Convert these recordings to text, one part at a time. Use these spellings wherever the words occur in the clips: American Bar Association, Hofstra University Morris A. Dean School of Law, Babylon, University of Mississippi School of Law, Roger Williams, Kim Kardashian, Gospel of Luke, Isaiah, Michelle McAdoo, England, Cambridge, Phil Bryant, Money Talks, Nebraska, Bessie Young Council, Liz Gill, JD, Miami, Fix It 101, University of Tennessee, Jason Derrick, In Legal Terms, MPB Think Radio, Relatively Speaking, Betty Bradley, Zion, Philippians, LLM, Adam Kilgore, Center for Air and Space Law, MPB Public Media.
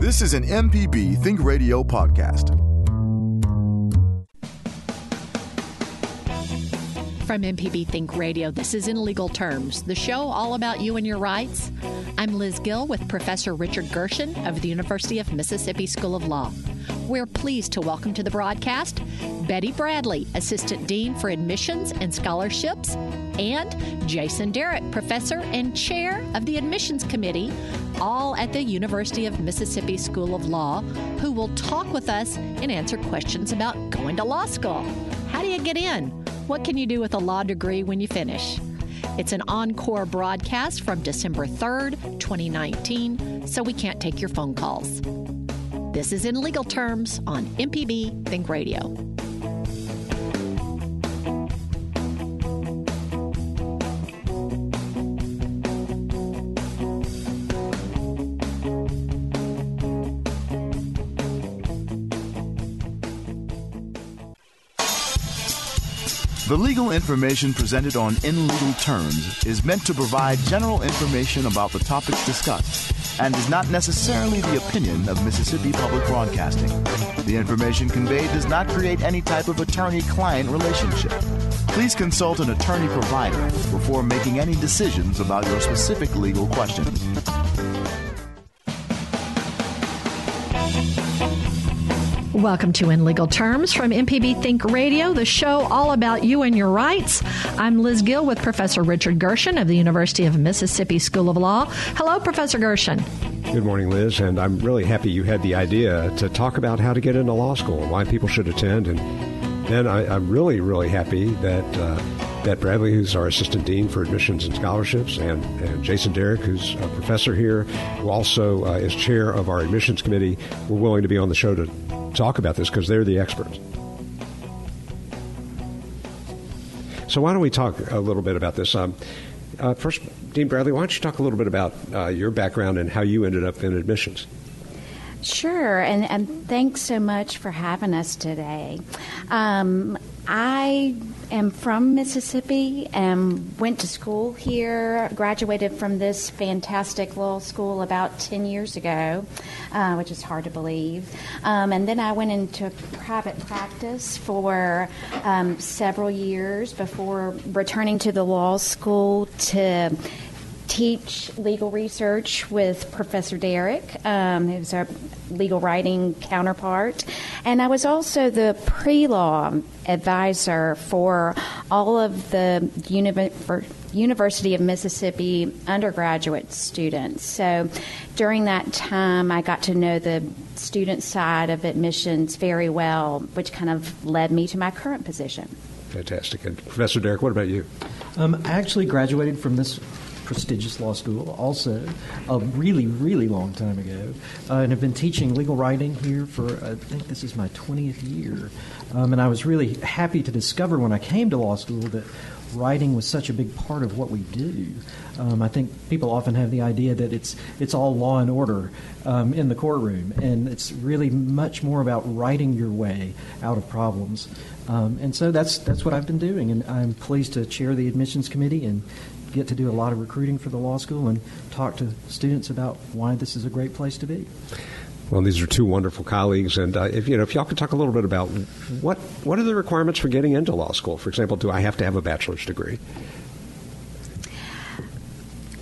This is an MPB Think Radio podcast. From MPB Think Radio, this is In Legal Terms, the show all about you and your rights. I'm Liz Gill with Professor Richard Gershon of the University of Mississippi School of Law. We're pleased to welcome to the broadcast Betty Bradley, Assistant Dean for Admissions and Scholarships, and Jason Derrick, Professor and Chair of the Admissions Committee, all at the University of Mississippi School of Law, who will talk with us and answer questions about going to law school. How do you get in? What can you do with a law degree when you finish? It's an encore broadcast from December 3rd, 2019, so we can't take your phone calls. This is In Legal Terms on MPB Think Radio. The legal information presented on In Legal Terms is meant to provide general information about the topics discussed and is not necessarily the opinion of Mississippi Public Broadcasting. The information conveyed does not create any type of attorney-client relationship. Please consult an attorney-provider before making any decisions about your specific legal questions. Welcome to In Legal Terms from MPB Think Radio, the show all about you and your rights. I'm Liz Gill with Professor Richard Gershon of the University of Mississippi School of Law. Hello, Professor Gershon. Good morning, Liz, and I'm really happy you had the idea to talk about how to get into law school and why people should attend. And I'm really happy that Betty Bradley, who's our Assistant Dean for Admissions and Scholarships, and Jason Derrick, who's a professor here, who also is chair of our admissions committee, were willing to be on the show to talk about this because they're the experts. So why don't we talk a little bit about this? First, Dean Bradley, why don't you talk a little bit about your background and how you ended up in admissions? Sure, and thanks so much for having us today. I am from Mississippi and went to school here, graduated from this fantastic law school about 10 years ago, which is hard to believe. And then I went into private practice for several years before returning to the law school to teach legal research with Professor Derrick, who's our legal writing counterpart. And I was also the pre-law advisor for all of the University of Mississippi undergraduate students. So during that time, I got to know the student side of admissions very well, which kind of led me to my current position. Fantastic. And Professor Derrick, what about you? I actually graduated from this prestigious law school also a really long time ago, and have been teaching legal writing here for I think this is my 20th year, and I was really happy to discover when I came to law school that writing was such a big part of what we do. I think people often have the idea that it's all law and order in the courtroom, and it's really much more about writing your way out of problems, and so that's what I've been doing, and I'm pleased to chair the admissions committee and get to do a lot of recruiting for the law school and talk to students about why this is a great place to be. Well, these are two wonderful colleagues, and if y'all could talk a little bit about what are the requirements for getting into law school? For example, do I have to have a bachelor's degree?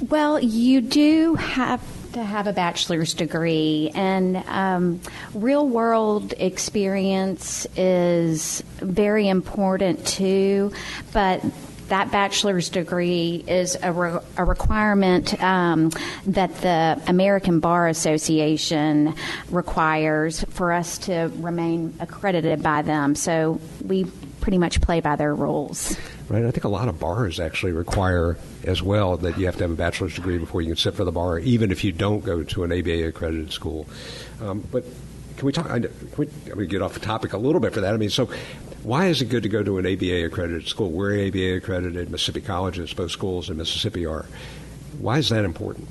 Well, you do have to have a bachelor's degree, and real-world experience is very important too, but that bachelor's degree is a requirement that the American Bar Association requires for us to remain accredited by them. So we pretty much play by their rules. Right. I think a lot of bars actually require as well that you have to have a bachelor's degree before you can sit for the bar, even if you don't go to an ABA-accredited school. But can we talk? Can we get off the topic a little bit for that? I mean, so why is it good to go to an ABA-accredited school? We're ABA-accredited, Mississippi colleges, both schools in Mississippi are. Why is that important?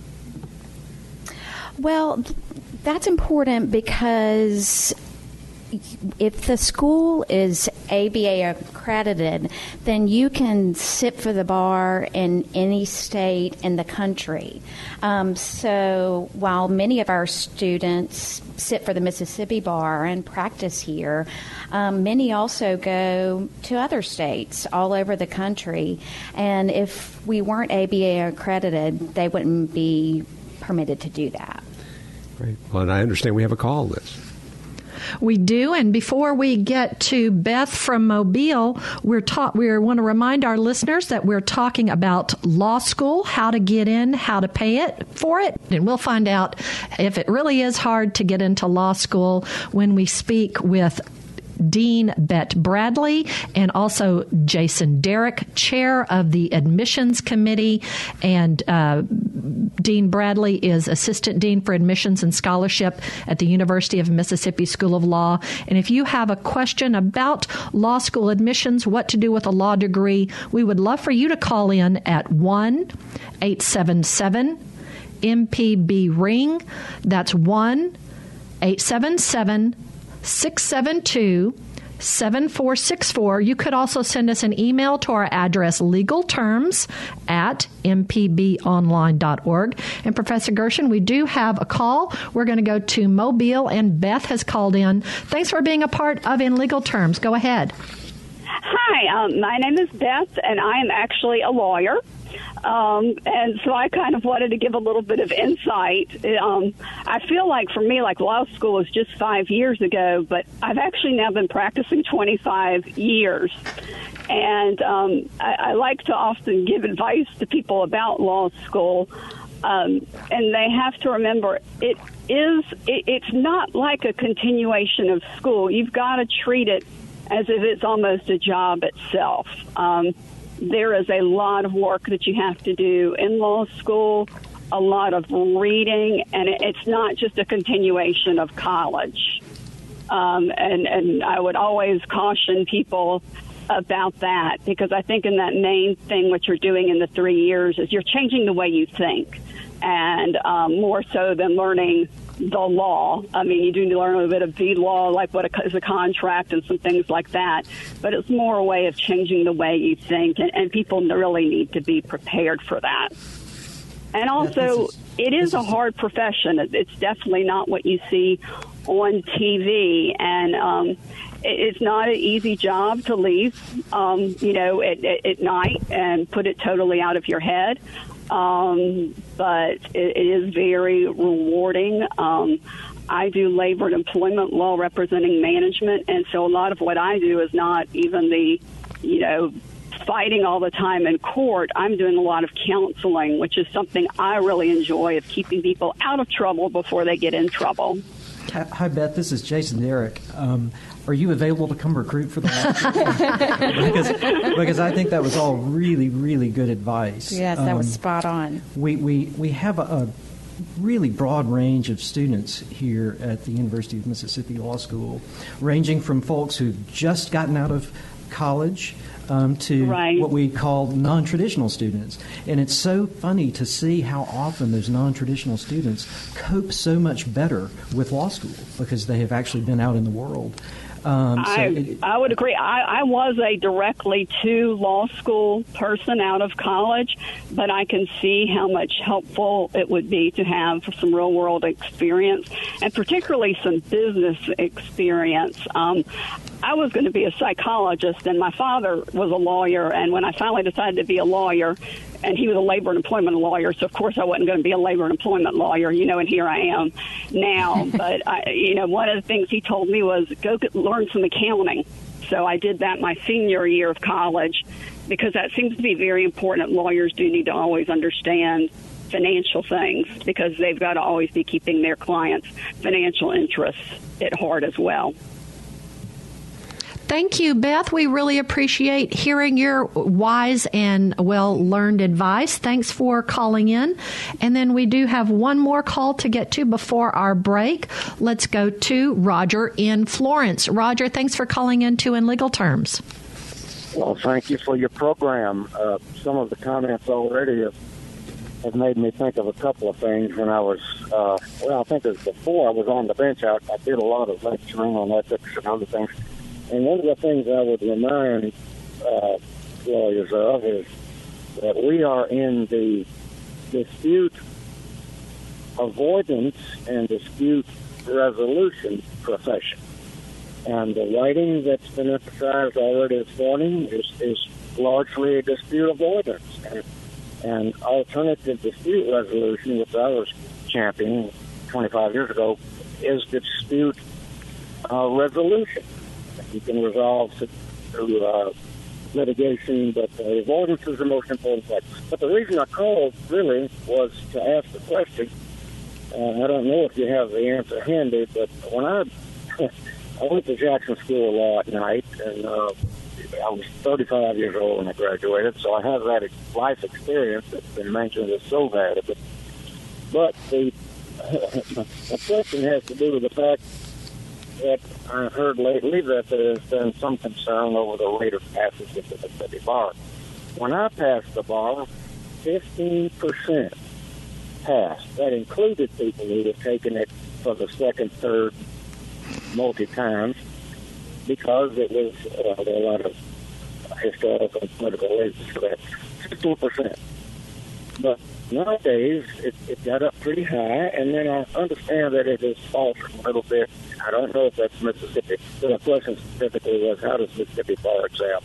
Well, that's important because if the school is ABA accredited, then you can sit for the bar in any state in the country. So while many of our students sit for the Mississippi bar and practice here, many also go to other states all over the country. And if we weren't ABA accredited, they wouldn't be permitted to do that. Great. Well, and I understand we have a call list. We do, and before we get to Beth from Mobile, we want to remind our listeners that we're talking about law school, how to get in, how to pay for it, and we'll find out if it really is hard to get into law school when we speak with Dean Betty Bradley and also Jason Derrick, chair of the admissions committee. And Dean Bradley is assistant dean for admissions and scholarship at the University of Mississippi School of Law. And if you have a question about law school admissions, what to do with a law degree, we would love for you to call in at 1-877-MPB-RING. That's 1-877-MPB-RING. 672-7464. You could also send us an email to our address, legalterms@mpbonline.org. And Professor Gershon, we do have a call. We're going to go to Mobile, and Beth has called in. Thanks for being a part of In Legal Terms. Go ahead. Hi, my name is Beth, and I am actually a lawyer. And so I kind of wanted to give a little bit of insight. I feel like for me, like law school was just 5 years ago, but I've actually now been practicing 25 years. And I like to often give advice to people about law school. And they have to remember it's not like a continuation of school. You've got to treat it as if it's almost a job itself. There is a lot of work that you have to do in law school, a lot of reading, and it's not just a continuation of college. And I would always caution people about that, because I think in that main thing, what you're doing in the 3 years is you're changing the way you think, and more so than learning the law. I mean, you do learn a bit of the law, like what is a contract and some things like that, but it's more a way of changing the way you think, and people really need to be prepared for that. And also, it is a hard profession. It's definitely not what you see on TV, and it's not an easy job to leave, at night and put it totally out of your head. But it is very rewarding. I do labor and employment law representing management, and so a lot of what I do is not even the, fighting all the time in court. I'm doing a lot of counseling, which is something I really enjoy, of keeping people out of trouble before they get in trouble. Hi, Beth. This is Jason Derrick. Are you available to come recruit for the law? because I think that was all really, really good advice. Yes, that was spot on. We have a really broad range of students here at the University of Mississippi Law School, ranging from folks who've just gotten out of college to what we call non-traditional students. And it's so funny to see how often those non-traditional students cope so much better with law school because they have actually been out in the world. I would agree. I was a directly to law school person out of college, but I can see how much helpful it would be to have some real world experience, and particularly some business experience. I was going to be a psychologist, and my father was a lawyer, and when I finally decided to be a lawyer, and he was a labor and employment lawyer, so of course I wasn't going to be a labor and employment lawyer, and here I am now. But, one of the things he told me was learn some accounting. So I did that my senior year of college, because that seems to be very important. Lawyers do need to always understand financial things, because they've got to always be keeping their clients' financial interests at heart as well. Thank you, Beth. We really appreciate hearing your wise and well-learned advice. Thanks for calling in. And then we do have one more call to get to before our break. Let's go to Roger in Florence. Roger, thanks for calling in to In Legal Terms. Well, thank you for your program. Some of the comments already have has made me think of a couple of things. When I was, I think it was before I was on the bench, I did a lot of lecturing on ethics and other things. And one of the things I would remind lawyers of is that we are in the dispute avoidance and dispute resolution profession. And the writing that's been emphasized already this morning is largely a dispute avoidance. And alternative dispute resolution, which I was championing 25 years ago, is dispute resolution. You can resolve through litigation, but avoidance is the most important thing. But the reason I called, really, was to ask the question. I don't know if you have the answer handy, but when I went to Jackson School of Law at night, and I was 35 years old when I graduated, so I have that life experience that's been mentioned as so bad. But the question has to do with the fact that I've heard lately that there's been some concern over the rate of passage of the Mississippi Bar. When I passed the bar, 15% passed. That included people who had taken it for the second, third, multi-times, because it was there were a lot of historical and political reasons for that. 15%. But nowadays, it got up pretty high, and then I understand that it is faltered a little bit. I don't know if that's Mississippi. But the question specifically was, how does Mississippi bar exam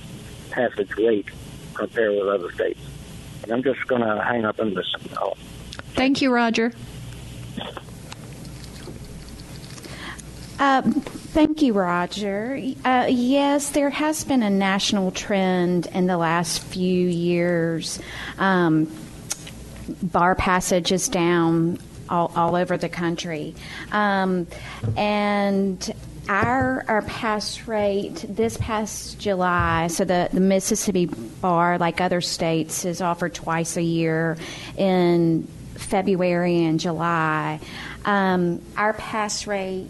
passage rate compare with other states? And I'm just going to hang up and listen. Thank you, Roger. Thank you, Roger. Yes, there has been a national trend in the last few years. Bar passage is down all over the country. And our pass rate this past July, so the Mississippi Bar, like other states, is offered twice a year in February and July. Our pass rate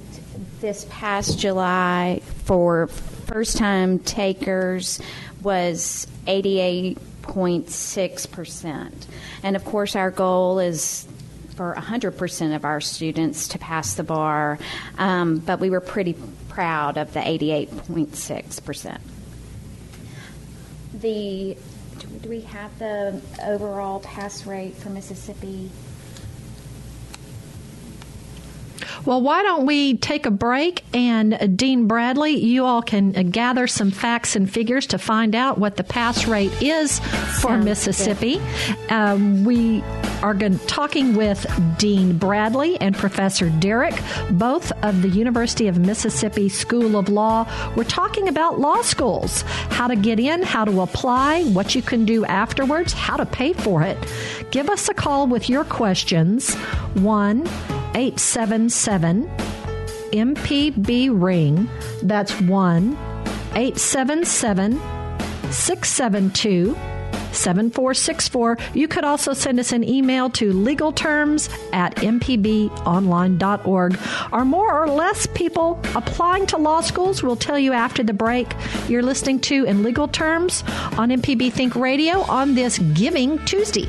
this past July for first-time takers was 88.6%. And, of course, our goal is for 100% of our students to pass the bar, but we were pretty proud of the 88.6%. Do we have the overall pass rate for Mississippi? Well, why don't we take a break, and Dean Bradley, you all can gather some facts and figures to find out what the pass rate is for Mississippi. We are talking with Dean Bradley and Professor Derrick, both of the University of Mississippi School of Law. We're talking about law schools, how to get in, how to apply, what you can do afterwards, how to pay for it. Give us a call with your questions, 1-877-MPB-RING. That's 1-877-672-7464. You could also send us an email to legalterms@mpbonline.org. Are more or less people applying to law schools? We'll tell you after the break. You're listening to In Legal Terms on MPB Think Radio on this Giving Tuesday.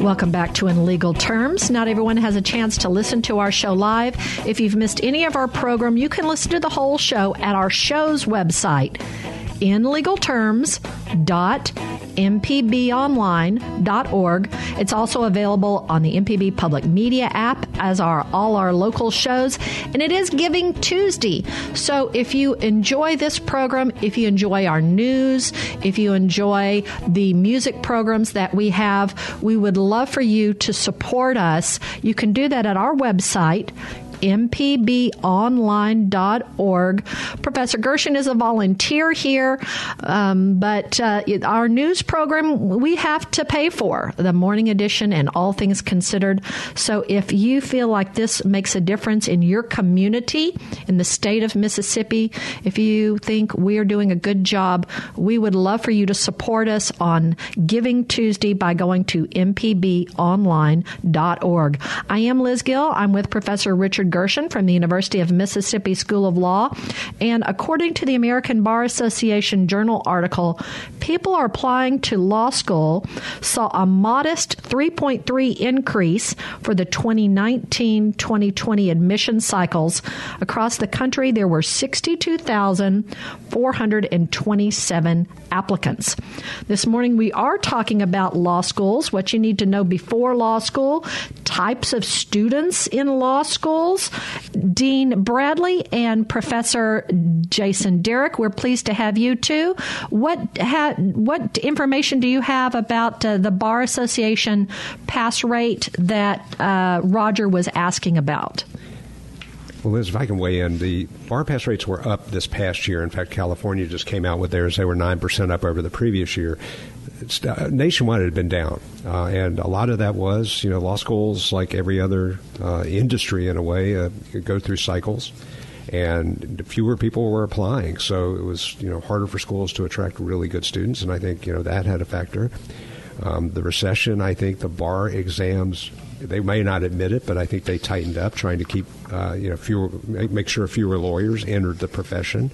Welcome back to In Legal Terms. Not everyone has a chance to listen to our show live. If you've missed any of our program, you can listen to the whole show at our show's website, inlegalterms.mpbonline.org. It's also available on the MPB Public Media app, as are all our local shows. And it is Giving Tuesday. So if you enjoy this program, if you enjoy our news, if you enjoy the music programs that we have, we would love for you to support us. You can do that at our website, mpbonline.org. Professor Gershon is a volunteer here, but our news program we have to pay for, the morning edition and All Things Considered. So if you feel like this makes a difference in your community, in the state of Mississippi, if you think we're doing a good job, we would love for you to support us on Giving Tuesday by going to mpbonline.org. I am Liz Gill. I'm with Professor Richard Gershon from the University of Mississippi School of Law. And according to the American Bar Association Journal article, people are applying to law school saw a modest 3.3% increase for the 2019-2020 admission cycles. Across the country, there were 62,427 applicants. This morning, we are talking about law schools, what you need to know before law school, types of students in law school. Dean Bradley and Professor Jason Derrick, we're pleased to have you too. What information do you have about the Bar Association pass rate that Roger was asking about? Well, Liz, if I can weigh in, the bar pass rates were up this past year. In fact, California just came out with theirs. They were 9% up over the previous year. Nationwide, it had been down. And a lot of that was, law schools, like every other industry in a way, go through cycles. And fewer people were applying. So it was, harder for schools to attract really good students. And I think, that had a factor. The recession, I think the bar exams, they may not admit it, but I think they tightened up, trying to keep, make sure fewer lawyers entered the profession.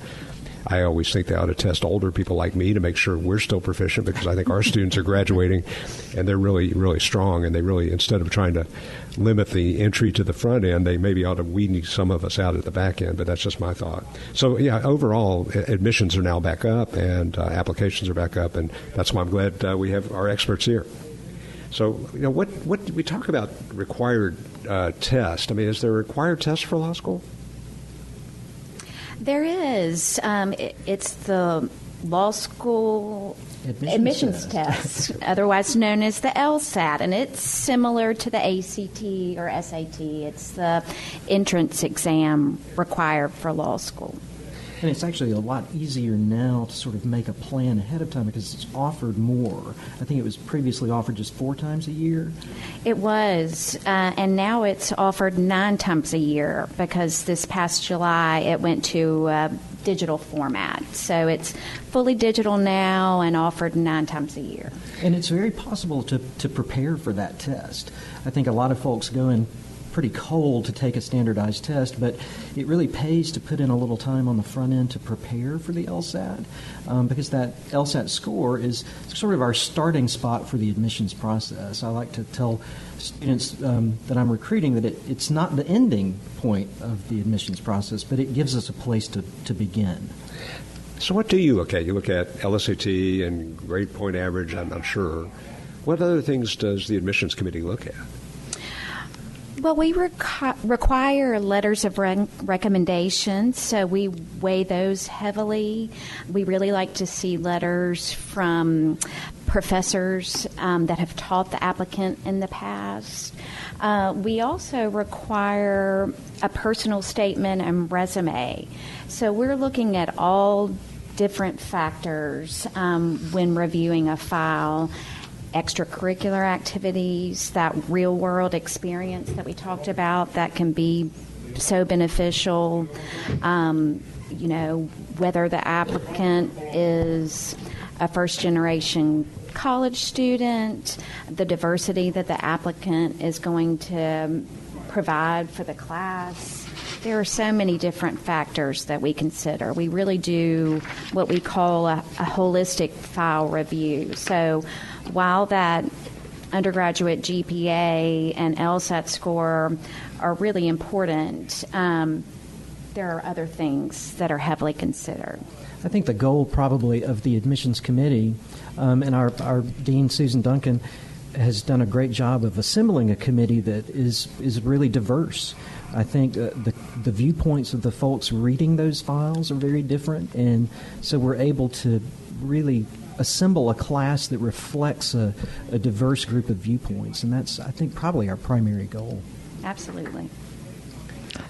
I always think they ought to test older people like me to make sure we're still proficient, because I think our students are graduating and they're really, really strong. And they really, instead of trying to limit the entry to the front end, they maybe ought to weed some of us out at the back end. But that's just my thought. So, yeah, overall, admissions are now back up and applications are back up. And that's why I'm glad we have our experts here. So, what did we talk about required test? I mean, is there a required test for law school? There is. It's the law school admissions test, otherwise known as the LSAT, and it's similar to the ACT or SAT. It's the entrance exam required for law school. And it's actually a lot easier now to sort of make a plan ahead of time because it's offered more. I think it was previously offered just 4 times a year. It was, and now it's offered 9 times a year because this past July it went to digital format. So it's fully digital now and offered 9 times a year. And it's very possible to prepare for that test. I think a lot of folks go in pretty cold to take a standardized test, but it really pays to put in a little time on the front end to prepare for the LSAT, because that LSAT score is sort of our starting spot for the admissions process. I like to tell students that I'm recruiting that it's not the ending point of the admissions process, but it gives us a place to begin. So what do you look at? You look at LSAT and grade point average, I'm not sure. What other things does the admissions committee look at? Well, we require letters of recommendation, so we weigh those heavily. We really like to see letters from professors that have taught the applicant in the past. We also require a personal statement and resume. So we're looking at all different factors when reviewing a file. Extracurricular activities, that real-world experience that we talked about that can be so beneficial, whether the applicant is a first-generation college student, the diversity that the applicant is going to provide for the class. There are so many different factors that we consider. We really do what we call a holistic file review. So while that undergraduate GPA and LSAT score are really important, there are other things that are heavily considered? I think the goal probably of the admissions committee, and our dean, Susan Duncan, has done a great job of assembling a committee that is really diverse. I think the viewpoints of the folks reading those files are very different, and so we're able to really assemble a class that reflects a diverse group of viewpoints, and that's, I think, probably our primary goal. Absolutely.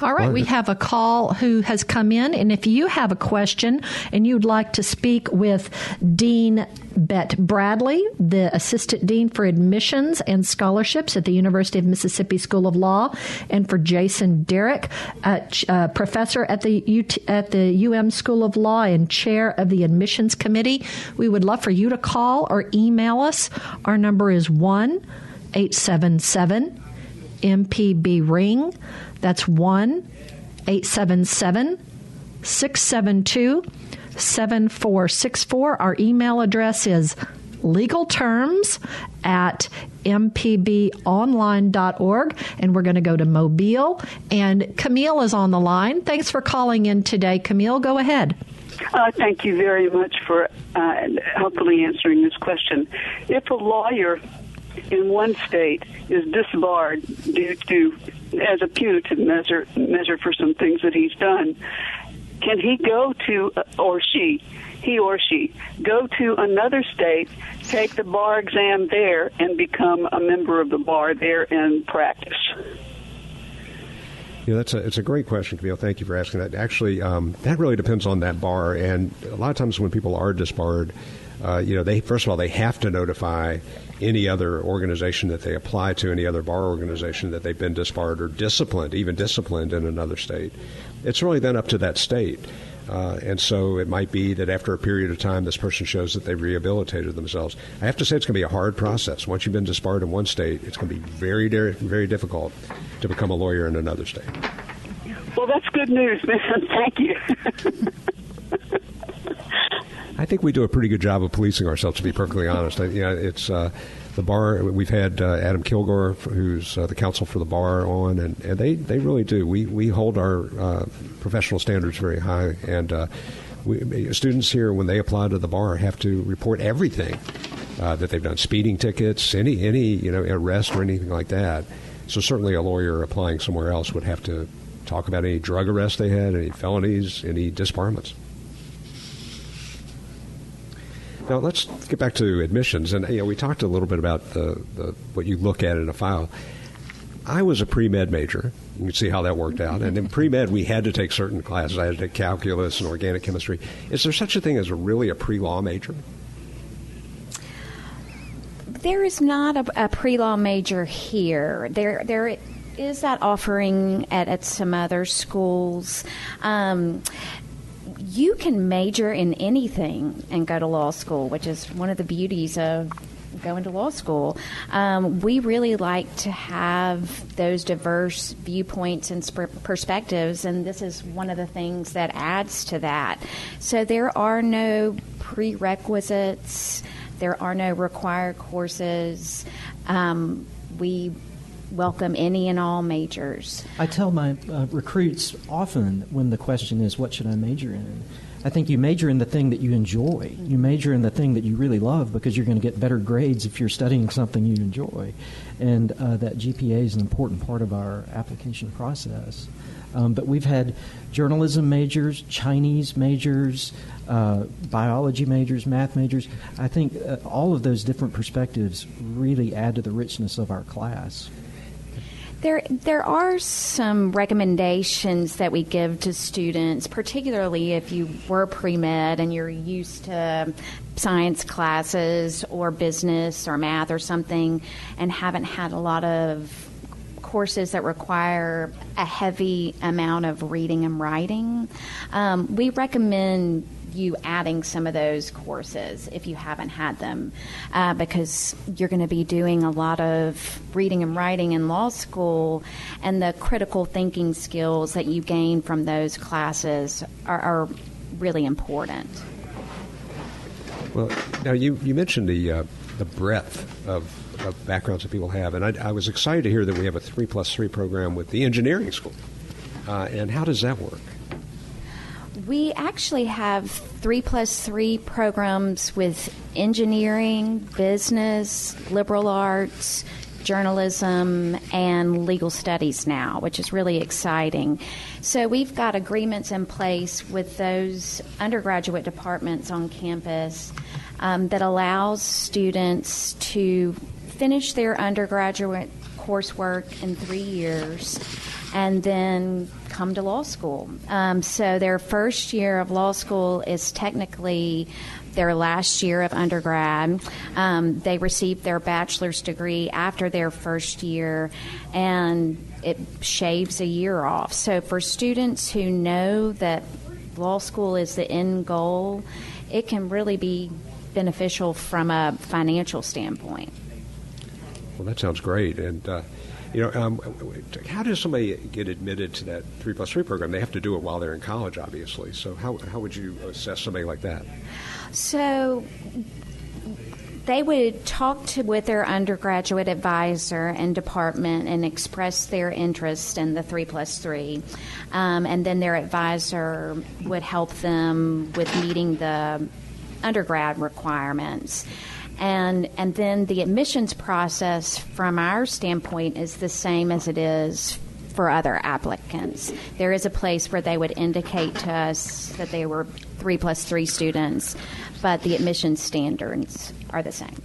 All right, we have a call who has come in, and if you have a question and you'd like to speak with Dean Betty Bradley, the Assistant Dean for Admissions and Scholarships at the University of Mississippi School of Law, and for Jason Derrick, professor at the UM School of Law and chair of the Admissions Committee, we would love for you to call or email us. Our number is 1-877-MPB-RING. That's 1-877-672-7464. Our email address is legalterms@mpbonline.org. And we're going to go to Mobile. And Camille is on the line. Thanks for calling in today. Camille, go ahead. Thank you very much for helpfully answering this question. If a lawyer in one state is disbarred due to, as a punitive measure for some things that he's done, can he go to, or she, he or she, go to another state, take the bar exam there, and become a member of the bar there and practice? You know, it's a great question, Camille. Thank you for asking that. Actually, that really depends on that bar, and a lot of times when people are disbarred, they first of all, they have to notify any other organization that they apply to, any other bar organization, that they've been disbarred or disciplined, even disciplined in another state. It's really then up to that state. And so it might be that after a period of time, this person shows that they've rehabilitated themselves. I have to say it's going to be a hard process. Once you've been disbarred in one state, it's going to be very, very difficult to become a lawyer in another state. Well, that's good news, man. Thank you. I think we do a pretty good job of policing ourselves, to be perfectly honest. It's the bar. We've had Adam Kilgore, who's the counsel for the bar, on, and they really do. We hold our professional standards very high, and students here, when they apply to the bar, have to report everything that they've done: speeding tickets, any arrest or anything like that. So certainly, a lawyer applying somewhere else would have to talk about any drug arrests they had, any felonies, any disbarments. Now, let's get back to admissions. And, we talked a little bit about the what you look at in a file. I was a pre-med major. You can see how that worked out. And in pre-med, we had to take certain classes. I had to take calculus and organic chemistry. Is there such a thing as really a pre-law major? There is not a pre-law major here. There is that offering at some other schools. You can major in anything and go to law school, which is one of the beauties of going to law school. We really like to have those diverse viewpoints and perspectives, and this is one of the things that adds to that. So there are no prerequisites. There are no required courses. We welcome any and all majors. I tell my recruits often when the question is, what should I major in? I think you major in the thing that you enjoy. You major in the thing that you really love, because you're going to get better grades if you're studying something you enjoy. And that GPA is an important part of our application process. But we've had journalism majors, Chinese majors, biology majors, math majors. I think all of those different perspectives really add to the richness of our class. There are some recommendations that we give to students, particularly if you were pre-med and you're used to science classes or business or math or something and haven't had a lot of courses that require a heavy amount of reading and writing. We recommend you adding some of those courses if you haven't had them, because you're going to be doing a lot of reading and writing in law school, and the critical thinking skills that you gain from those classes are really important. Well, now you mentioned the breadth of backgrounds that people have, and I was excited to hear that we have a 3+3 program with the engineering school. And how does that work? We actually have 3+3 programs with engineering, business, liberal arts, journalism, and legal studies now, which is really exciting. So we've got agreements in place with those undergraduate departments on campus that allows students to finish their undergraduate coursework in 3 years and then come to law school. So their first year of law school is technically their last year of undergrad. They receive their bachelor's degree after their first year, and it shaves a year off. So for students who know that law school is the end goal, it can really be beneficial from a financial standpoint. Well, that sounds great. And how does somebody get admitted to that 3+3 program? They have to do it while they're in college, obviously. So how would you assess somebody like that? So they would talk with their undergraduate advisor and department and express their interest in the 3+3. And then their advisor would help them with meeting the undergrad requirements. And then the admissions process from our standpoint is the same as it is for other applicants. There is a place where they would indicate to us that they were 3+3 students, but the admissions standards are the same.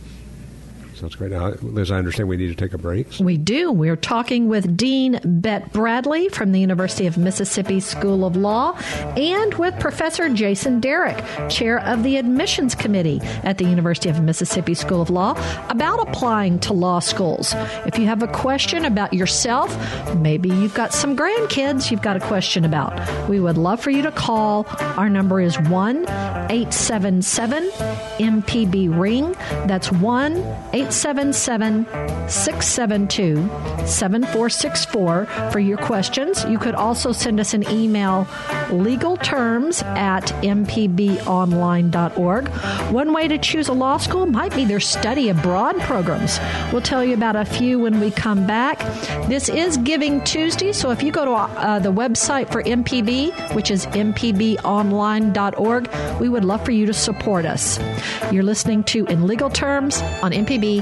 Sounds great. Now, Liz, I understand we need to take a break. We do. We're talking with Dean Betty Bradley from the University of Mississippi School of Law and with Professor Jason Derrick, Chair of the Admissions Committee at the University of Mississippi School of Law, about applying to law schools. If you have a question about yourself, maybe you've got some grandkids you've got a question about, we would love for you to call. Our number is 1-877-MPB-RING. That's 1-877-672-7464 for your questions. You could also send us an email, legalterms@mpbonline.org. One way to choose a law school might be their study abroad programs. We'll tell you about a few when we come back. This is Giving Tuesday, so if you go to the website for MPB, which is mpbonline.org, we would love for you to support us. You're listening to In Legal Terms on MPB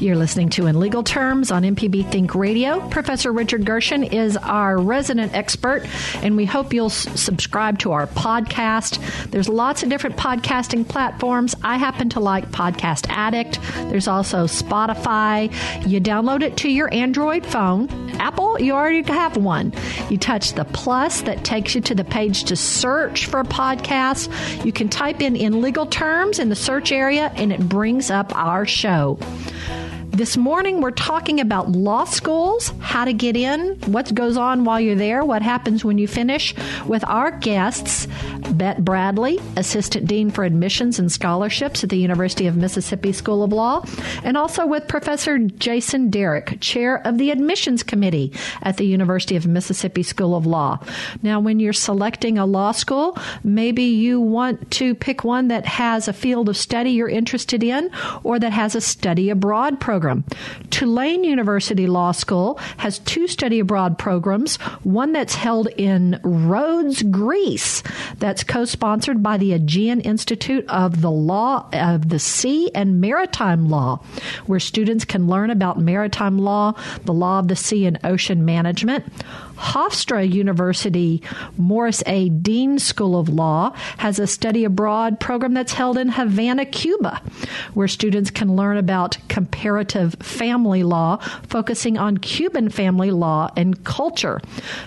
You're listening to In Legal Terms on MPB Think Radio. Professor Richard Gershon is our resident expert, and we hope you'll subscribe to our podcast. There's lots of different podcasting platforms. I happen to like Podcast Addict. There's also Spotify. You download it to your Android phone. Apple, you already have one. You touch the plus that takes you to the page to search for podcasts. You can type in Legal Terms in the search area, and it brings up our show. This morning, we're talking about law schools, how to get in, what goes on while you're there, what happens when you finish, with our guests, Betty Bradley, Assistant Dean for Admissions and Scholarships at the University of Mississippi School of Law, and also with Professor Jason Derrick, Chair of the Admissions Committee at the University of Mississippi School of Law. Now, when you're selecting a law school, maybe you want to pick one that has a field of study you're interested in or that has a study abroad program. Tulane University Law School has 2 study abroad programs, one that's held in Rhodes, Greece, that's co-sponsored by the Aegean Institute of the Law of the Sea and Maritime Law, where students can learn about maritime law, the law of the sea, and ocean management. Hofstra University Morris A. Dean School of Law has a study abroad program that's held in Havana, Cuba, where students can learn about comparative family law, focusing on Cuban family law and culture.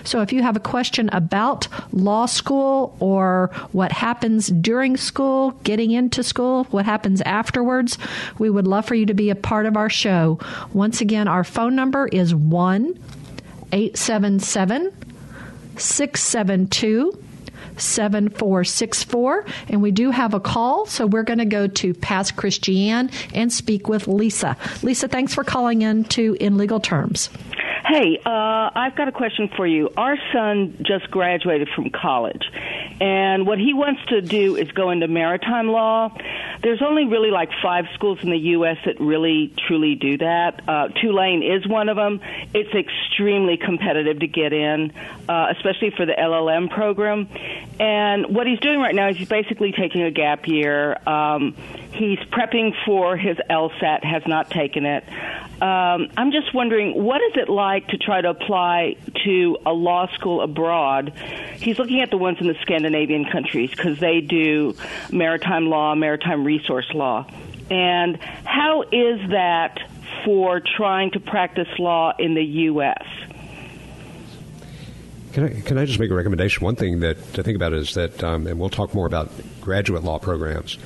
So if you have a question about law school or what happens during school, getting into school, what happens afterwards, we would love for you to be a part of our show. Once again, our phone number is 1-877-672-7464 7464. And we do have a call, so we're going to go to Past Christiane and speak with Lisa. Lisa, thanks for calling in to In Legal Terms. Hey, I've got a question for you. Our son just graduated from college, and what he wants to do is go into maritime law. There's only really like 5 schools in the U.S. that really, truly do that. Tulane is one of them. It's extremely competitive to get in, especially for the LLM program. And what he's doing right now is he's basically taking a gap year. He's prepping for his LSAT, has not taken it. I'm just wondering, what is it like to try to apply to a law school abroad? He's looking at the ones in the Scandinavian countries because they do maritime law, maritime resource law. And how is that for trying to practice law in the U.S.? Can I just make a recommendation? One thing that to think about is that, and we'll talk more about graduate law programs,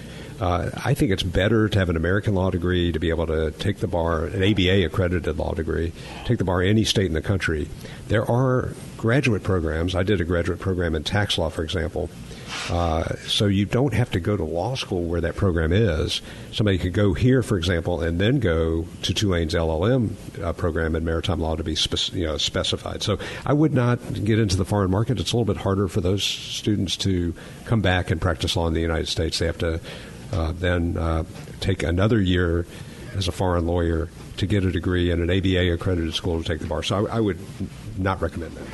I think it's better to have an American law degree, to be able to take the bar, an ABA-accredited law degree, take the bar any state in the country. There are graduate programs. I did a graduate program in tax law, for example. So you don't have to go to law school where that program is. Somebody could go here, for example, and then go to Tulane's LLM program in maritime law to be specified. So I would not get into the foreign market. It's a little bit harder for those students to come back and practice law in the United States. They have to then take another year as a foreign lawyer to get a degree in an ABA-accredited school to take the bar. So I would not recommend that.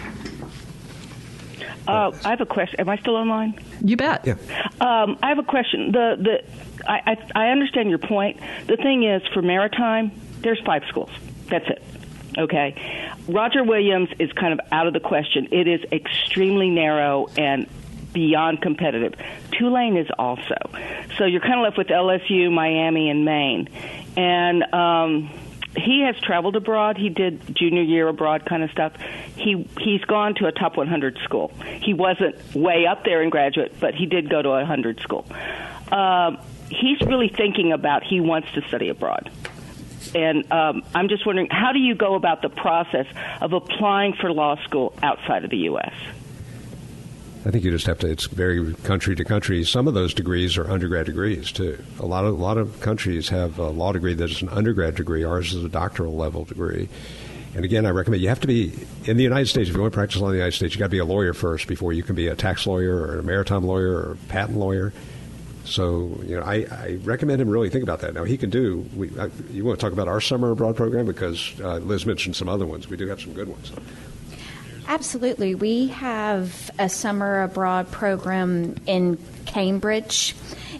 I have a question. Am I still online? You bet. Yeah. I have a question. I understand your point. The thing is, for maritime, there's 5 schools. That's it. Okay. Roger Williams is kind of out of the question. It is extremely narrow and beyond competitive. Tulane is also. So you're kind of left with LSU, Miami, and Maine. And he has traveled abroad. He did junior year abroad kind of stuff. He's gone to a top 100 school. He wasn't way up there in graduate, but he did go to a 100 school. He's really thinking about he wants to study abroad. And I'm just wondering, how do you go about the process of applying for law school outside of the U.S.? I think you just have to, it's very country to country. Some of those degrees are undergrad degrees, too. A lot of countries have a law degree that is an undergrad degree. Ours is a doctoral level degree. And again, I recommend you have to be, in the United States, if you want to practice law in the United States, you've got to be a lawyer first before you can be a tax lawyer or a maritime lawyer or a patent lawyer. So, I recommend him really think about that. Now, he can do, you want to talk about our summer abroad program? Because Liz mentioned some other ones. We do have some good ones. Absolutely. We have a summer abroad program in Cambridge,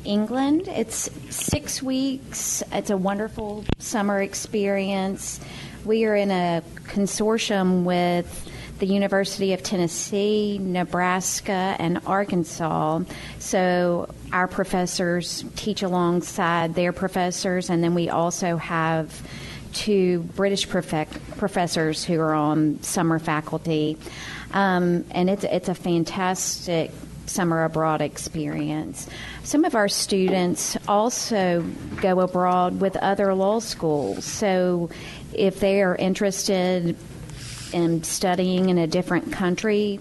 England. It's 6 weeks. It's a wonderful summer experience. We are in a consortium with the University of Tennessee, Nebraska, and Arkansas. So our professors teach alongside their professors, and then we also have 2 British professors who are on summer faculty, and it's a fantastic summer abroad experience. Some of our students also go abroad with other law schools, so if they are interested in studying in a different country,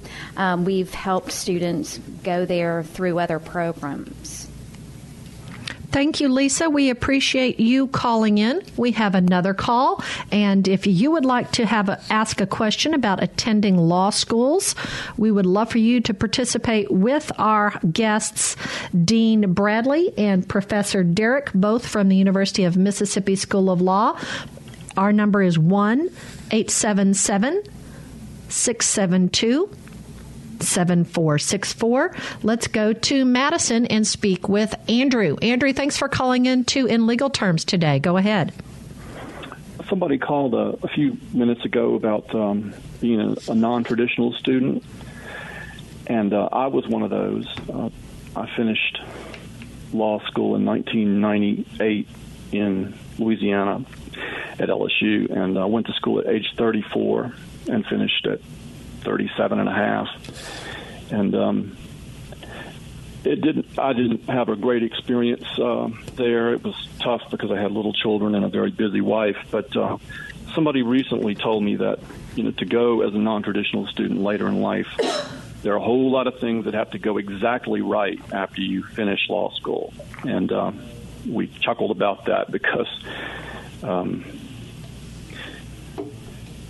we've helped students go there through other programs. Thank you, Lisa. We appreciate you calling in. We have another call. And if you would like to ask a question about attending law schools, we would love for you to participate with our guests, Dean Bradley and Professor Derrick, both from the University of Mississippi School of Law. Our number is 1-877-672-7464. 7464. Let's go to Madison and speak with Andrew. Andrew, thanks for calling in to In Legal Terms today. Go ahead. Somebody called a few minutes ago about being a non-traditional student, and I was one of those. I finished law school in 1998 in Louisiana at LSU, and I went to school at age 34 and finished at 37 and a half, and I didn't have a great experience there. It was tough because I had little children and a very busy wife, but somebody recently told me that, to go as a non-traditional student later in life There are a whole lot of things that have to go exactly right after you finish law school. And we chuckled about that because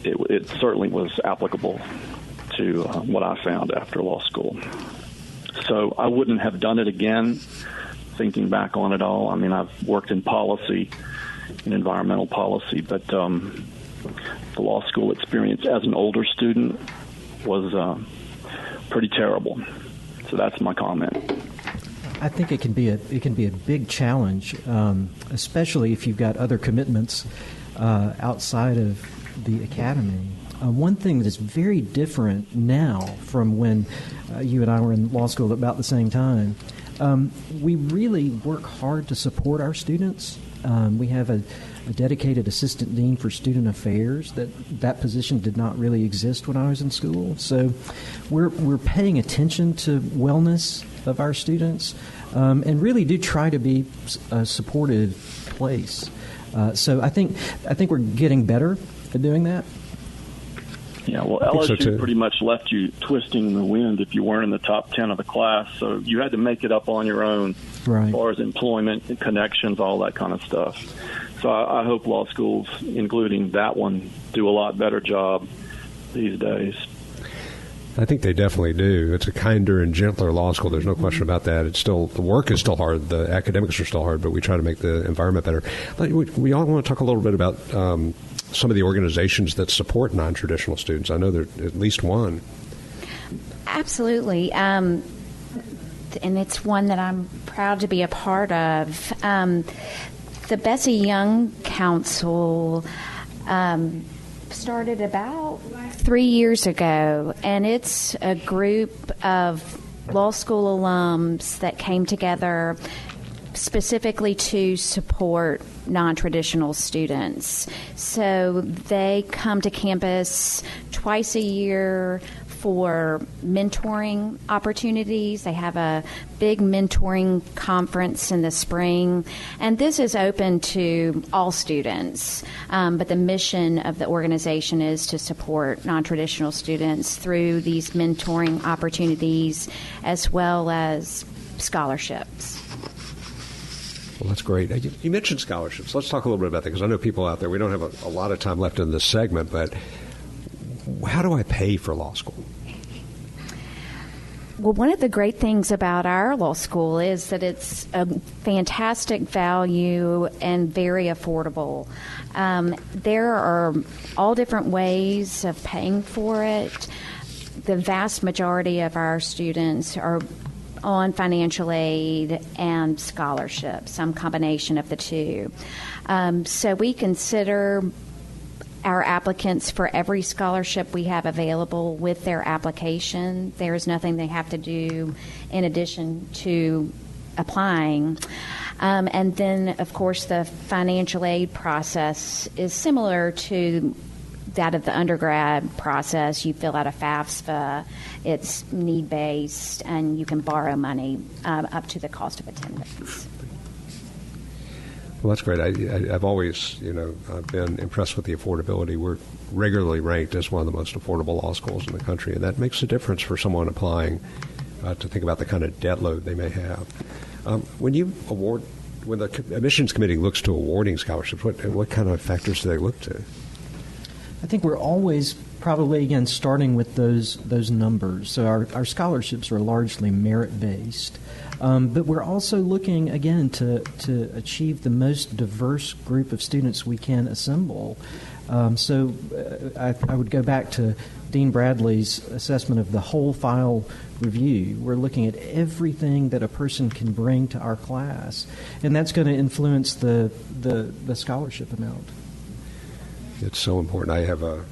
it certainly was applicable to what I found after law school. So I wouldn't have done it again, thinking back on it all. I mean, I've worked in policy, in environmental policy, but the law school experience as an older student was pretty terrible. So that's my comment. I think it can be a big challenge, especially if you've got other commitments outside of the academy. One thing that is very different now from when you and I were in law school at about the same time, we really work hard to support our students. We have a dedicated assistant dean for student affairs. That position did not really exist when I was in school. So we're paying attention to wellness of our students, and really do try to be a supportive place. So I think we're getting better at doing that. Yeah, well, LSU pretty much left you twisting in the wind if you weren't in the top 10 of the class. So you had to make it up on your own, right, as far as employment and connections, all that kind of stuff. So I hope law schools, including that one, do a lot better job these days. I think they definitely do. It's a kinder and gentler law school. There's no question about that. It's still, the work is still hard. The academics are still hard, but we try to make the environment better. We all want to talk a little bit about some of the organizations that support non-traditional students. I know there's at least one. Absolutely. And it's one that I'm proud to be a part of. The Bessie Young Council started about 3 years ago, and it's a group of law school alums that came together specifically to support non-traditional students. So they come to campus twice a year for mentoring opportunities. They have a big mentoring conference in the spring, and this is open to all students, but the mission of the organization is to support non-traditional students through these mentoring opportunities as well as scholarships. Well, that's great. You mentioned scholarships. Let's talk a little bit about that, because I know people out there, we don't have a lot of time left in this segment, but how do I pay for law school? Well, one of the great things about our law school is that it's a fantastic value and very affordable. There are all different ways of paying for it. The vast majority of our students are on financial aid and scholarships, some combination of the two. So we consider our applicants for every scholarship we have available with their application. There is nothing they have to do in addition to applying. And then, of course, the financial aid process is similar to that of the undergrad process. You fill out a FAFSA, it's need-based, and you can borrow money up to the cost of attendance. Well, that's great. I've always, I've been impressed with the affordability. We're regularly ranked as one of the most affordable law schools in the country, and that makes a difference for someone applying to think about the kind of debt load they may have. When the admissions committee looks to awarding scholarships, what kind of factors do they look to? I think we're always probably, again, starting with those numbers. So our scholarships are largely merit-based. But we're also looking, again, to achieve the most diverse group of students we can assemble. So I would go back to Dean Bradley's assessment of the whole file review. We're looking at everything that a person can bring to our class, and that's going to influence the scholarship amount. It's so important. I have a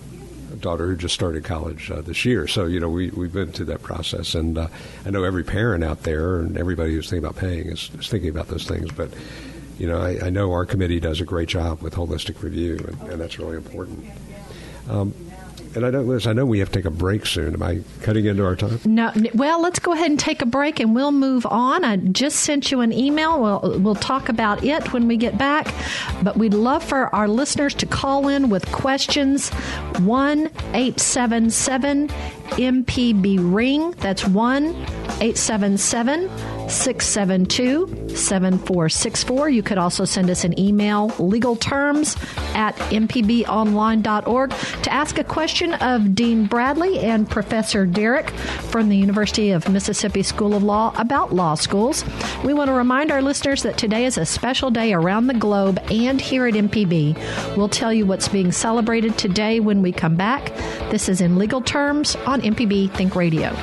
daughter who just started college this year. So, we've been through that process. And I know every parent out there and everybody who's thinking about paying is thinking about those things. But, I know our committee does a great job with holistic review, and that's really important. And I don't, Liz, I know we have to take a break soon. Am I cutting into our time? No. Well, let's go ahead and take a break, and we'll move on. I just sent you an email. We'll talk about it when we get back. But we'd love for our listeners to call in with questions. 1-877-MPB-RING. That's 1-877-672-7464. You could also send us an email, legalterms@mpbonline.org, to ask a question of Dean Bradley and Professor Derrick from the University of Mississippi School of Law about law schools. We want to remind our listeners that today is a special day around the globe and here at MPB. We'll tell you what's being celebrated today when we come back. This is In Legal Terms on MPB Think Radio.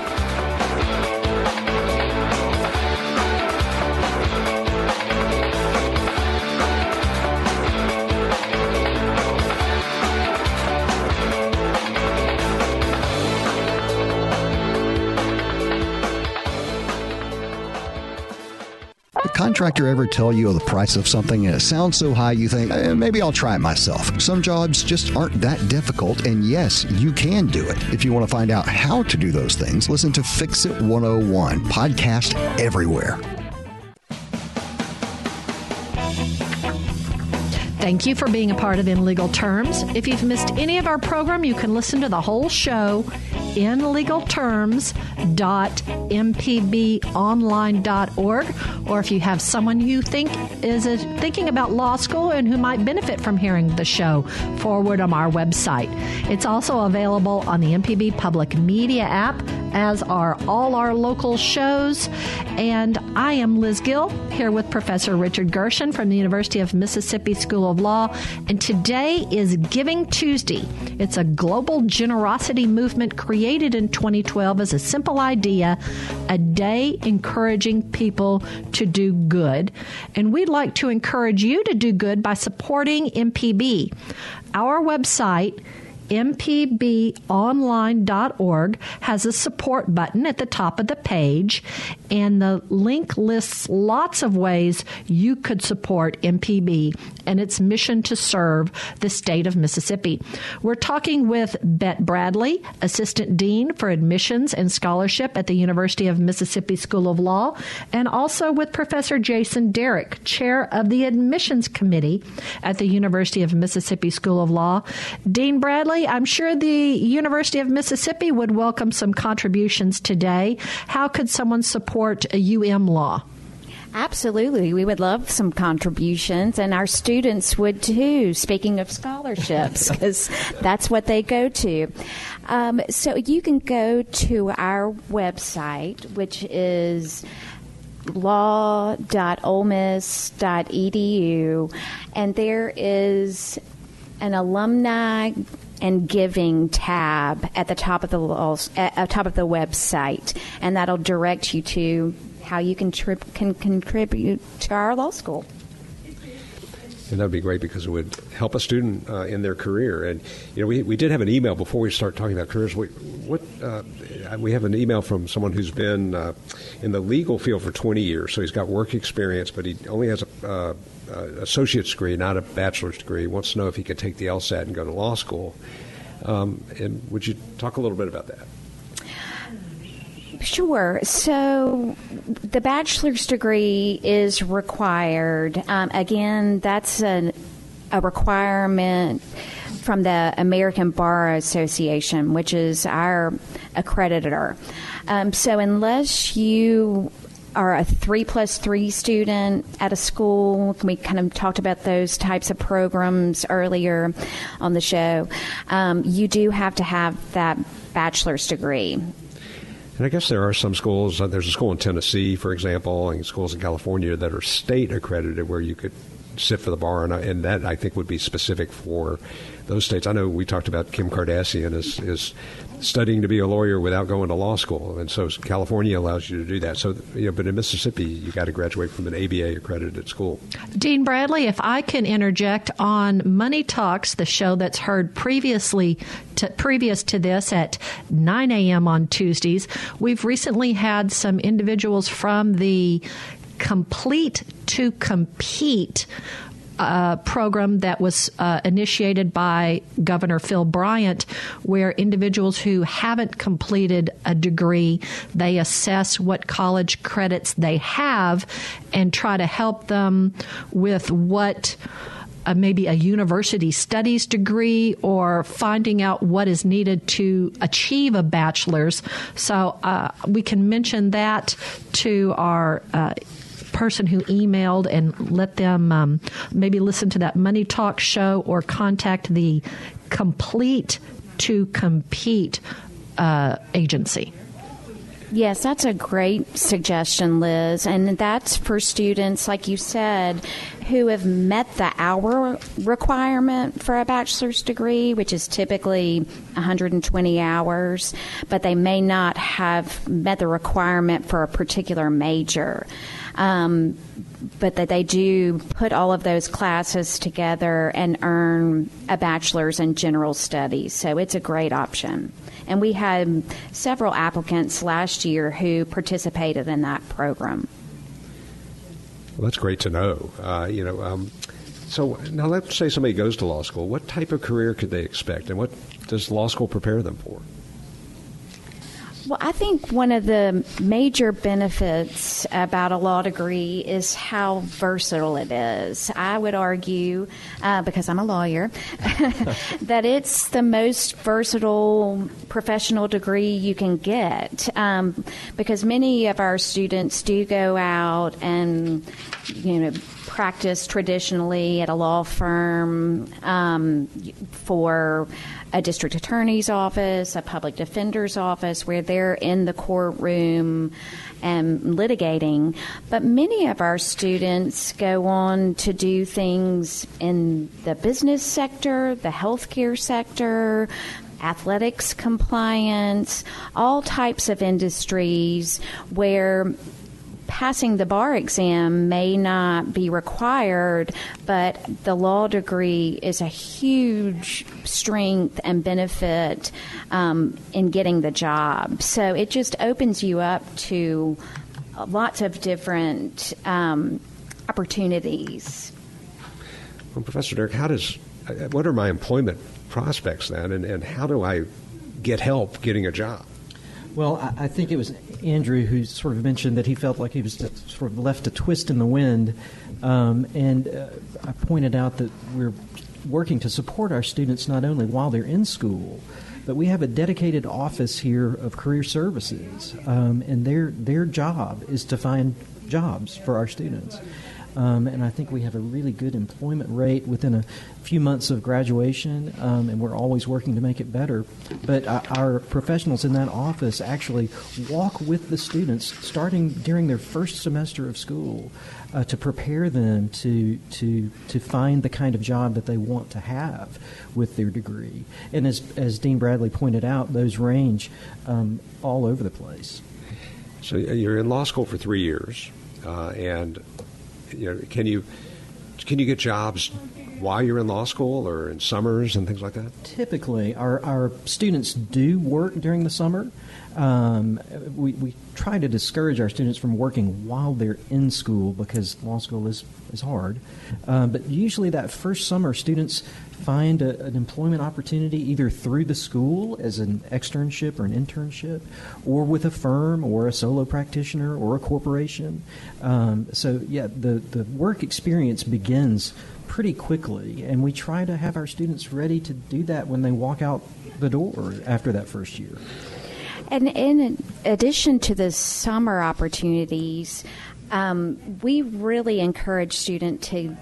Contractor ever tell you the price of something and it sounds so high you think, maybe I'll try it myself? Some jobs just aren't that difficult, and yes, you can do it. If you want to find out how to do those things, listen to Fix It 101, podcast everywhere. Thank you for being a part of In Legal Terms. If you've missed any of our program, you can listen to the whole show inlegalterms.mpbonline.org, or if you have someone you think is thinking about law school and who might benefit from hearing the show, forward on our website. It's also available on the MPB Public Media app, as are all our local shows. And I am Liz Gill, here with Professor Richard Gershon from the University of Mississippi School of Law. And today is Giving Tuesday. It's a global generosity movement created in 2012 as a simple idea, a day encouraging people to do good. And we'd like to encourage you to do good by supporting MPB. Our website, mpbonline.org, has a support button at the top of the page, and the link lists lots of ways you could support MPB and its mission to serve the state of Mississippi. We're talking with Betty Bradley, Assistant Dean for Admissions and Scholarship at the University of Mississippi School of Law, and also with Professor Jason Derrick, Chair of the Admissions Committee at the University of Mississippi School of Law. Dean Bradley, I'm sure the University of Mississippi would welcome some contributions today. How could someone support UM Law? Absolutely. We would love some contributions, and our students would too, speaking of scholarships, because that's what they go to. So you can go to our website, which is law.olemiss.edu, and there is an alumni and giving tab at the top of the website, and that'll direct you to how you can contribute to our law school. And that would be great, because it would help a student in their career. And, you know, we did have an email before we start talking about careers. We have an email from someone who's been in the legal field for 20 years. So he's got work experience, but he only has an associate's degree, not a bachelor's degree. He wants to know if he could take the LSAT and go to law school. And would you talk a little bit about that? Sure. So the bachelor's degree is required. Again, that's a requirement from the American Bar Association, which is our accreditor. So unless you are a 3+3 student at a school, we kind of talked about those types of programs earlier on the show, you do have to have that bachelor's degree. And I guess there are some schools, there's a school in Tennessee, for example, and schools in California that are state accredited where you could sit for the bar, and that, I think, would be specific for those states. I know we talked about Kim Kardashian is studying to be a lawyer without going to law school, and so California allows you to do that. So, you know, but in Mississippi, you got to graduate from an ABA-accredited school. Dean Bradley, if I can interject on Money Talks, the show that's heard previous to this at 9 a.m. on Tuesdays, we've recently had some individuals from the Complete to Compete program that was initiated by Governor Phil Bryant, where individuals who haven't completed a degree, they assess what college credits they have and try to help them with what maybe a university studies degree or finding out what is needed to achieve a bachelor's. So we can mention that to our person who emailed and let them maybe listen to that Money Talk show or contact the Complete to Compete agency. Yes, that's a great suggestion, Liz. And that's for students, like you said, who have met the hour requirement for a bachelor's degree, which is typically 120 hours, but they may not have met the requirement for a particular major. But that they do put all of those classes together and earn a bachelor's in general studies. So it's a great option. And we had several applicants last year who participated in that program. Well, that's great to know. So now let's say somebody goes to law school. What type of career could they expect, and what does law school prepare them for? Well, I think one of the major benefits about a law degree is how versatile it is. I would argue, because I'm a lawyer, that it's the most versatile professional degree you can get, because many of our students do go out and, practice traditionally at a law firm for a district attorney's office, a public defender's office, where they're in the courtroom and litigating. But many of our students go on to do things in the business sector, the healthcare sector, athletics compliance, all types of industries where passing the bar exam may not be required, but the law degree is a huge strength and benefit in getting the job. So it just opens you up to lots of different opportunities. Well, Professor Derrick, what are my employment prospects then, and how do I get help getting a job? Well, I think it was Andrew who sort of mentioned that he felt like he was sort of left to twist in the wind. And I pointed out that we're working to support our students not only while they're in school, but we have a dedicated office here of career services. And their job is to find jobs for our students. And I think we have a really good employment rate within a few months of graduation, and we're always working to make it better. But our professionals in that office actually walk with the students starting during their first semester of school to prepare them to find the kind of job that they want to have with their degree. And as Dean Bradley pointed out, those range all over the place. So you're in law school for 3 years, and can you get jobs while you're in law school or in summers and things like that? Typically, our students do work during the summer. We try to discourage our students from working while they're in school because law school is hard. But usually that first summer, students find an employment opportunity either through the school as an externship or an internship, or with a firm or a solo practitioner or a corporation. The work experience begins pretty quickly, and we try to have our students ready to do that when they walk out the door after that first year. And in addition to the summer opportunities, we really encourage students to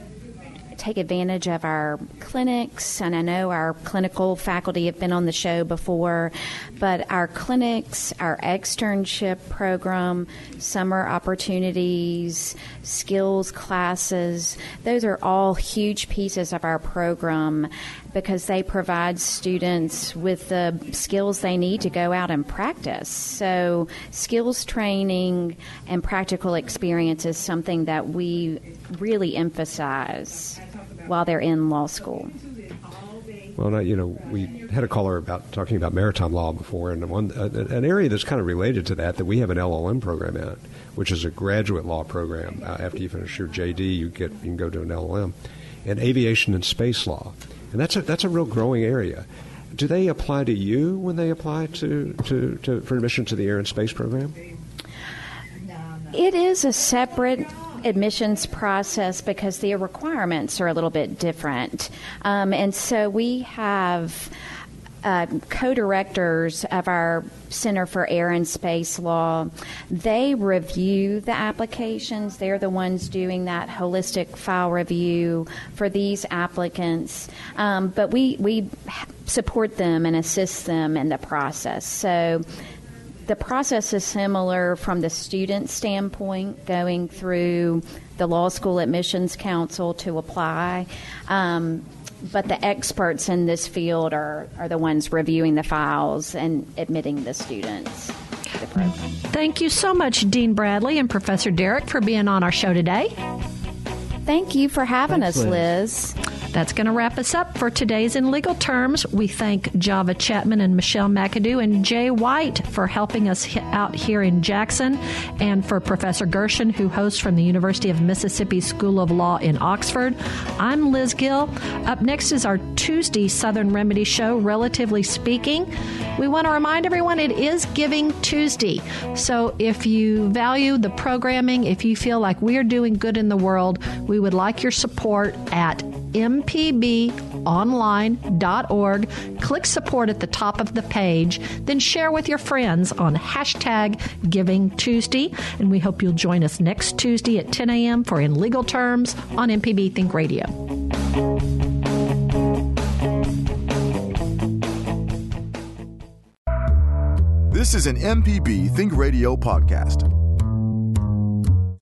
take advantage of our clinics, and I know our clinical faculty have been on the show before, but our clinics, our externship program, summer opportunities, skills classes, those are all huge pieces of our program because they provide students with the skills they need to go out and practice. So skills training and practical experience is something that we really emphasize while they're in law school. Well, we had a caller talking about maritime law before, and an area that's kind of related to that we have an LLM program in, which is a graduate law program. After you finish your JD, you can go to an LLM. and aviation and space law. And that's a real growing area. Do they apply to you when they apply to for admission to the Air and Space program? It is a separate admissions process because the requirements are a little bit different. And so we have co-directors of our Center for Air and Space Law. They review the applications. They're the ones doing that holistic file review for these applicants. But we support them and assist them in the process. So the process is similar from the student standpoint, going through the Law School Admissions Council to apply. But the experts in this field are the ones reviewing the files and admitting the students to the program. Thank you so much, Dean Bradley and Professor Derrick, for being on our show today. Thank you for having us, Liz. That's going to wrap us up for today's In Legal Terms. We thank Java Chapman and Michelle McAdoo and Jay White for helping us out here in Jackson, and for Professor Gershon, who hosts from the University of Mississippi School of Law in Oxford. I'm Liz Gill. Up next is our Tuesday Southern Remedy show, Relatively Speaking. We want to remind everyone it is Giving Tuesday. So if you value the programming, if you feel like we're doing good in the world, we would like your support at mpbonline.org. Click support at the top of the page, then share with your friends on #GivingTuesday. And we hope you'll join us next Tuesday at 10 a.m. for In Legal Terms on MPB Think Radio. This is an MPB Think Radio podcast.